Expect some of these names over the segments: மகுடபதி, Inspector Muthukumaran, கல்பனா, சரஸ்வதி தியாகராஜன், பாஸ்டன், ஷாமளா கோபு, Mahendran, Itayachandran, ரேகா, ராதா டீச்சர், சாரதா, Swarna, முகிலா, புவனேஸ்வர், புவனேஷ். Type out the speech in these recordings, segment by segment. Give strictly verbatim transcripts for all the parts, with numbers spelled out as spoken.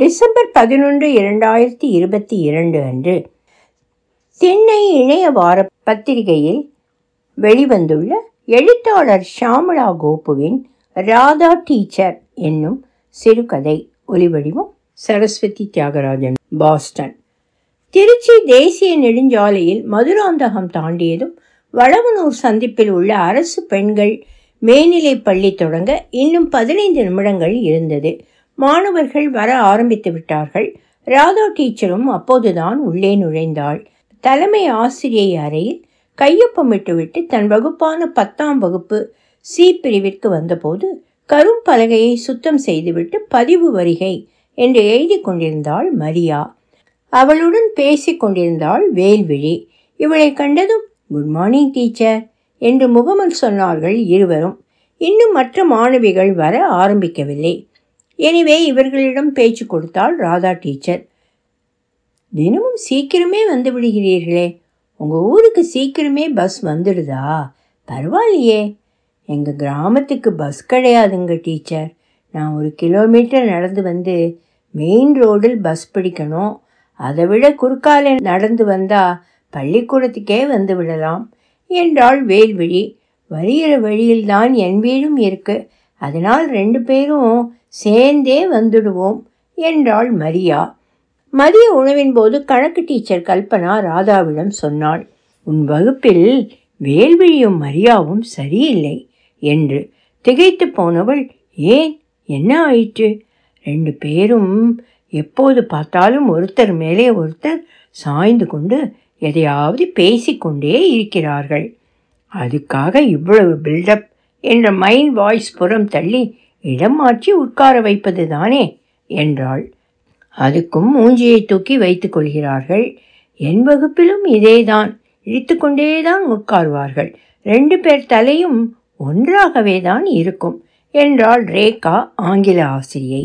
December பதினொன்று இரண்டாயிரத்தி இருபத்தி இரண்டு அன்று சென்னை இணைய வார பத்திரிகையில் வெளிவந்துள்ள எழுத்தாளர் ஷாமளா கோபுவின் ராதா டீச்சர் என்னும் சிறுகதை ஒலிவடிவம் சரஸ்வதி தியாகராஜன், பாஸ்டன். திருச்சி தேசிய நெடுஞ்சாலையில் மதுராந்தகம் தாண்டியதும் வளவனூர் சந்திப்பில் உள்ள அரசு பெண்கள் மேல்நிலை பள்ளி தொடங்க இன்னும் பதினைந்து நிமிடங்கள் இருந்தது. மாணவர்கள் வர ஆரம்பித்து விட்டார்கள். ராதா டீச்சரும் அப்போதுதான் உள்ளே நுழைந்தாள். தலைமை ஆசிரியை அறையில் கையொப்பமிட்டுவிட்டு தன் வகுப்பான பத்தாம் வகுப்பு சி பிரிவிற்கு வந்தபோது கரும் பலகையை சுத்தம் செய்துவிட்டு பதிவு வருகை என்று எழுதி கொண்டிருந்தாள் மரியா. அவளுடன் பேசி கொண்டிருந்தாள் வேல்விழி. இவளை கண்டதும் குட் மார்னிங் டீச்சர் என்று முகமன் சொன்னார்கள் இருவரும். இன்னும் மற்ற மாணவிகள் வர ஆரம்பிக்கவில்லை. எனவே இவர்களிடம் பேச்சு கொடுத்தாள் ராதா டீச்சர். தினமும் சீக்கிரமே வந்து விடுகிறீர்களே, உங்கள் ஊருக்கு சீக்கிரமே பஸ் வந்துடுதா? பரவாயில்லையே. எங்கள் கிராமத்துக்கு பஸ் கிடையாதுங்க டீச்சர். நான் ஒரு கிலோமீட்டர் நடந்து வந்து மெயின் ரோடில் பஸ் பிடிக்கணும். அதை விட குறுக்கால நடந்து வந்தால் பள்ளிக்கூடத்துக்கே வந்து விடலாம் என்றாள் வேல்விழி. வருகிற வழியில்தான் என் வீடும் இருக்கு, அதனால் ரெண்டு பேரும் சேர்ந்தே வந்துடுவோம் என்றாள் மரியா. மதிய உணவின் போது கணக்கு டீச்சர் கல்பனா ராதாவிடம் சொன்னாள், உன் வகுப்பில் வேல்விழியும் மரியாவும் சரியில்லை என்று. திகைத்து போனவள், ஏன், என்ன ஆயிற்று? ரெண்டு பேரும் எப்போது பார்த்தாலும் ஒருத்தர் மேலே ஒருத்தர் சாய்ந்து கொண்டு எதையாவது பேசிக்கொண்டே இருக்கிறார்கள். அதுக்காக இவ்வளவு பில்டப் என்ற மைண்ட் வாய்ஸ் புறம் தள்ளி இடம் மாற்றி உட்கார வைப்பது தானே என்றாள். அதுக்கும் மூஞ்சியை தூக்கி வைத்து கொள்கிறார்கள். என் வகுப்பிலும் இதேதான், இழுத்து கொண்டேதான் உட்காருவார்கள். ரெண்டு பேர் தலையும் ஒன்றாகவே தான் இருக்கும் என்றாள் ரேகா, ஆங்கில ஆசிரியை.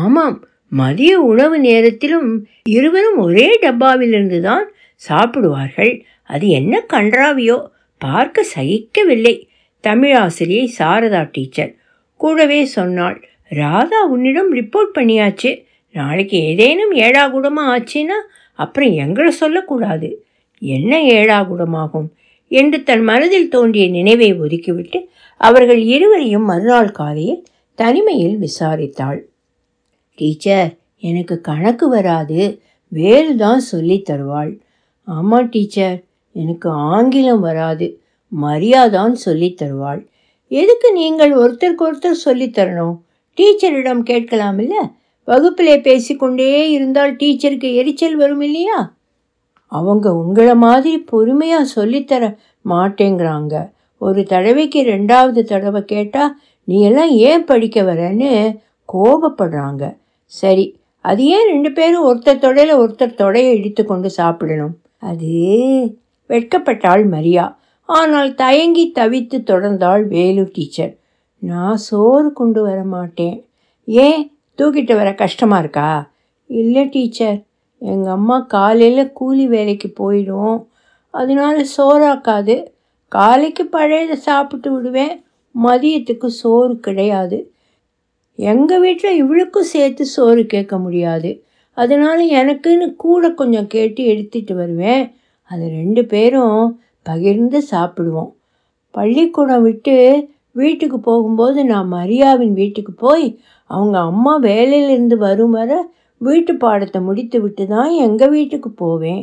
ஆமாம், மதிய உணவு நேரத்திலும் இருவரும் ஒரே டப்பாவிலிருந்து தான் சாப்பிடுவார்கள். அது என்ன கன்றாவியோ, பார்க்க சகிக்கவில்லை. தமிழாசிரியை சாரதா டீச்சர் கூடவே சொன்னாள், ராதா உன்னிடம் ரிப்போர்ட் பண்ணியாச்சு. நாளைக்கு ஏதேனும் ஏழாகூடமாக ஆச்சுன்னா அப்புறம் எங்களை சொல்லக்கூடாது. என்ன ஏழாகூடமாகும் என்று தன் மனதில் தோன்றிய நினைவை ஒதுக்கிவிட்டு அவர்கள் இருவரையும் மறுநாள் காலையில் தனிமையில் விசாரித்தாள். டீச்சர், எனக்கு கணக்கு வராது, வேறு தான் சொல்லி தருவாள். ஆமாம் டீச்சர், எனக்கு ஆங்கிலம் வராது, மரியாதான் சொல்லி தருவாள். எதுக்கு நீங்கள் ஒருத்தருக்கு ஒருத்தர் சொல்லித்தரணும்? டீச்சரிடம் கேட்கலாம் இல்லை? வகுப்பிலே பேசிக்கொண்டே இருந்தால் டீச்சருக்கு எரிச்சல் வரும் இல்லையா? அவங்க உங்களை மாதிரி பொறுமையாக சொல்லித்தர மாட்டேங்கிறாங்க. ஒரு தடவைக்கு ரெண்டாவது தடவை கேட்டால் நீ எல்லாம் ஏன் படிக்க வரன்னு கோபப்படுறாங்க. சரி, அது ஏன் ரெண்டு பேரும் ஒருத்தர் தொடையில் ஒருத்தர் தொடையை இடித்து கொண்டு சாப்பிடணும்? அது வெட்கப்பட்டாள் மரியா. ஆனால் தயங்கி தவித்து தொடர்ந்தாள் வேலு டீச்சர். நான் சோறு கொண்டு வர மாட்டேன். ஏன், தூக்கிட்டு வர கஷ்டமாக இருக்கா? இல்லை டீச்சர், எங்கள் அம்மா காலையில் கூலி வேலைக்கு போயிடும், அதனால சோறாக்காது. காலைக்கு பழையதை சாப்பிட்டு விடுவேன், மதியத்துக்கு சோறு கிடையாது. எங்கள் வீட்டில் இவளுக்கும் சேர்த்து சோறு கேட்க முடியாது, அதனால் எனக்குன்னு கூட கொஞ்சம் கேட்டு எடுத்துகிட்டு வருவேன். அது ரெண்டு பேரும் பகிர்ந்து சாப்பிடுவோம். பள்ளிக்கூடம் விட்டு வீட்டுக்கு போகும்போது நான் மரியாவின் வீட்டுக்கு போய் அவங்க அம்மா வேலையிலேருந்து வரும் வர வீட்டு பாடத்தை முடித்து விட்டு தான் எங்கள் வீட்டுக்கு போவேன்.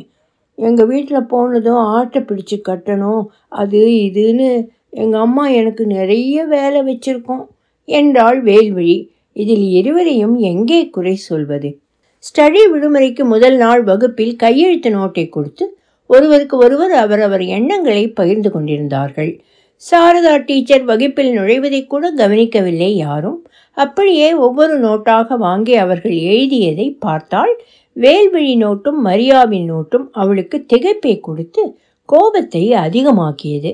எங்கள் வீட்டில் போனதும் ஆட்டை பிடிச்சி கட்டணும், அது இதுன்னு எங்கள் அம்மா எனக்கு நிறைய வேலை வச்சுருக்கோம் என்றாள் வேல்விழி. இதில் இருவரையும் எங்கே குறை சொல்வது? ஸ்டடி விடுமுறைக்கு முதல் நாள் வகுப்பில் கையெழுத்து நோட்டை கொடுத்து ஒருவருக்கு ஒருவர் அவரவர் எண்ணங்களை பகிர்ந்து கொண்டிருந்தார்கள். சாரதா டீச்சர் வகுப்பில் நுழைவதை கூட கவனிக்கவில்லை யாரும். அப்படியே ஒவ்வொரு நோட்டாக வாங்கி அவர்கள் எழுதியதை பார்த்தால் வேல்விழி நோட்டும் மரியாவின் நோட்டும் அவளுக்கு திகைப்பை கொடுத்து கோபத்தை அதிகமாக்கியது.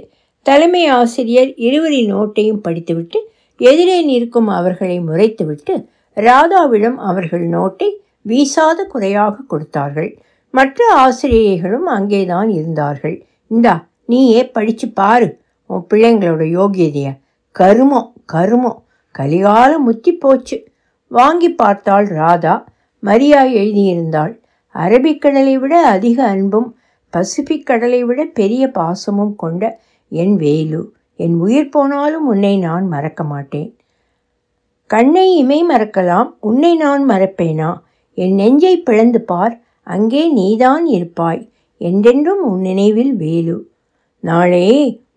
தலைமை ஆசிரியர் இருவரின் நோட்டையும் படித்துவிட்டு எதிரே நிற்கும் அவர்களை முறைத்துவிட்டு ராதாவிடம் அவர்கள் நோட்டை வீசாத குறையாக கொடுத்தார்கள். மற்ற ஆசிரியைகளும் அங்கேதான் இருந்தார்கள். இந்தா, நீயே படித்து பாரு உன் பிள்ளைங்களோட யோகியதைய. கருமம் கருமம், கலிகாலம் முத்தி போச்சு. வாங்கி பார்த்தாள் ராதா. மரியா எழுதியிருந்தாள். அரபிக்கடலை விட அதிக அன்பும் பசிபிக் கடலை விட பெரிய பாசமும் கொண்ட என் வேலு, என் உயிர் போனாலும் உன்னை நான் மறக்க மாட்டேன். கண்ணை இமை மறக்கலாம், உன்னை நான் மறப்பேனா? என் நெஞ்சை பிளந்து பார், அங்கே நீதான் இருப்பாய். என்றென்றும் உன் நினைவில் வேலு. நாளே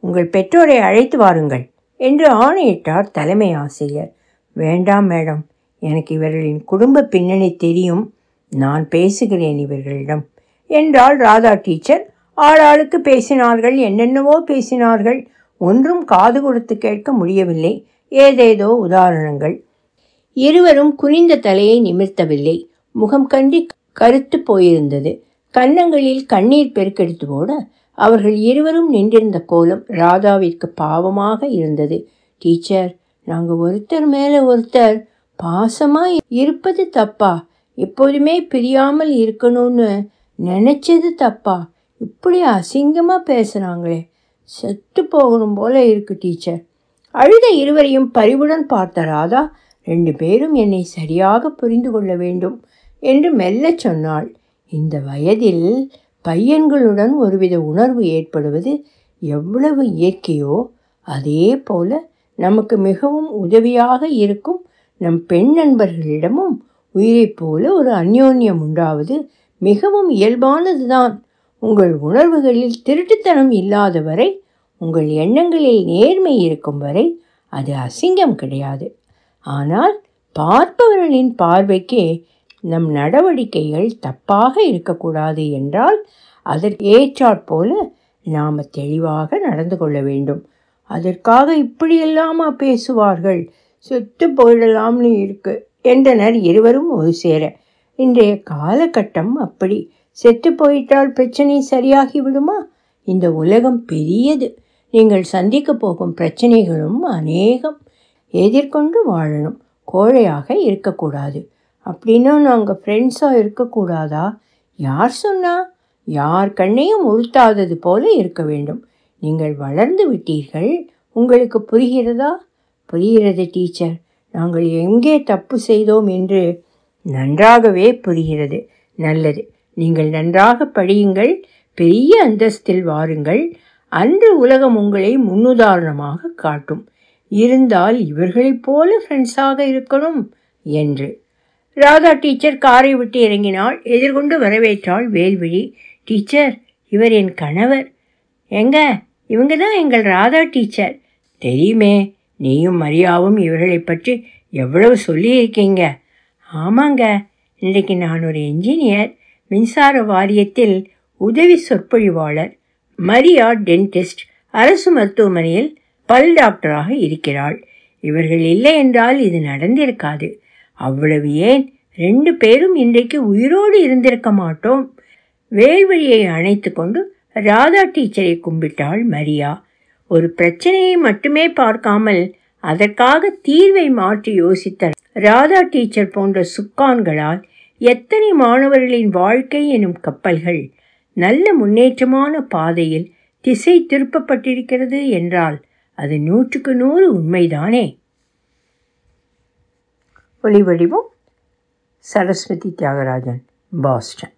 உங்கள் பெற்றோரை அழைத்து வாருங்கள் என்று ஆணையிட்டார் தலைமை ஆசிரியர். வேண்டாம் மேடம், எனக்கு இவர்களின் குடும்ப பின்னணி தெரியும், நான் பேசுகிறேன் இவர்களிடம் என்றாள் ராதா டீச்சர். ஆளாளுக்கு பேசினார்கள், என்னென்னவோ பேசினார்கள். ஒன்றும் காது கொடுத்து கேட்க முடியவில்லை. ஏதேதோ உதாரணங்கள். இருவரும் குனிந்த தலையை நிமிர்த்தவில்லை. முகம் கன்றி கருத்து போயிருந்தது. கன்னங்களில் கண்ணீர் பெருக்கெடுத்து போட அவர்கள் இருவரும் நின்றிருந்த கோலம் ராதாவிற்கு பாவமாக இருந்தது. டீச்சர், நாங்கள் ஒருத்தர் மேலே ஒருத்தர் பாசமாக இருப்பது தப்பா? எப்போதுமே பிரியாமல் இருக்கணும்னு நினச்சது தப்பா? இப்படி அசிங்கமாக பேசுகிறாங்களே, செத்து போகணும் போல இருக்கு டீச்சர். அழுத இருவரையும் பரிவுடன் பார்த்த ராதா, ரெண்டு பேரும் என்னை சரியாக புரிந்து கொள்ள வேண்டும் என்று மெல்ல சொன்னாள். இந்த வயதில் பையன்களுடன் ஒருவித உணர்வு ஏற்படுவது எவ்வளவு இயற்கையோ அதே போல நமக்கு மிகவும் உதவியாக இருக்கும் நம் பெண் நண்பர்களிடமும் உயிரைப் போல ஒரு அந்யோன்யம் உண்டாவது மிகவும் இயல்பானது தான். உங்கள் உணர்வுகளில் திருட்டுத்தனம் இல்லாத வரை, உங்கள் எண்ணங்களில் நேர்மை இருக்கும் வரை அது அசிங்கம் கிடையாது. ஆனால் பார்ப்பவர்களின் பார்வைக்கே நம் நடவடிக்கைகள் தப்பாக இருக்கக்கூடாது என்றால் அதற்கு ஏற்றாற்போல நாம் தெளிவாக நடந்து கொள்ள வேண்டும். அதற்காக இப்படியெல்லாமா பேசுவார்கள், சுத்து போயிடலாம்னு இருக்கு என்றனர் இருவரும் ஒரு சேர. இன்றைய காலகட்டம் அப்படி. செத்து போயிட்டால் பிரச்சனை சரியாகி விடுமா? இந்த உலகம் பெரியது. நீங்கள் சந்திக்க போகும் பிரச்சனைகளும் அநேகம். எதிர்கொண்டு வாழணும். கோழையாக இருக்கக்கூடாது. அப்படின்னா நாங்கள் ஃப்ரெண்ட்ஸாக இருக்கக்கூடாதா? யார் சொன்னா? யார் கண்ணையும் உறுத்தாதது போல இருக்க வேண்டும். நீங்கள் வளர்ந்து விட்டீர்கள். உங்களுக்கு புரிகிறதா? புரிகிறது டீச்சர். நாங்கள் எங்கே தப்பு செய்தோம் என்று நன்றாகவே புரிகிறது. நல்லது, நீங்கள் நன்றாக படியுங்கள், பெரிய அந்தஸ்தில் வாருங்கள். அன்று உலகம் உங்களை முன்னுதாரணமாக காட்டும். இருந்தால் இவர்களைப் போல ஃப்ரெண்ட்ஸாக இருக்கணும் என்று. ராதா டீச்சர் காரை விட்டு இறங்கினாள். எதிர்கொண்டு வரவேற்றாள் வேல்விழி. டீச்சர், இவர் என் கணவர். எங்க, இவங்க தான் எங்கள் ராதா டீச்சர். தெரியுமே, நீயும் மரியாவும் இவர்களை பற்றி எவ்வளவு சொல்லியிருக்கீங்க. ஆமாங்க, இன்றைக்கு நான் ஒரு என்ஜினியர், மின்சார வாரியத்தில் உதவி சொற்பொழிவாளர். மரியா டென்டிஸ்ட், அரசு மருத்துவமனையில் பல் டாக்டராக இருக்கிறாள். இவர்கள் இல்லை என்றால் இது நடந்திருக்காது. அவ்வளவு ஏன், ரெண்டு பேரும் இன்றைக்கு உயிரோடு இருந்திருக்க மாட்டோம். வேல்வழியை அணைத்து கொண்டு ராதா டீச்சரை கும்பிட்டாள் மரியா. ஒரு பிரச்சனையை மட்டுமே பார்க்காமல் அதற்காக தீர்வை மாற்றி யோசித்த ராதா டீச்சர் போன்ற சுக்கான்களால் எத்தனை மாணவர்களின் வாழ்க்கை எனும் கப்பல்கள் நல்ல முன்னேற்றமான பாதையில் திசை திருப்பப்பட்டிருக்கிறது என்றால் அது நூற்றுக்கு நூறு உண்மைதானே. ஒலி வடிவம் சரஸ்வதி தியாகராஜன், பாஸ்டன்.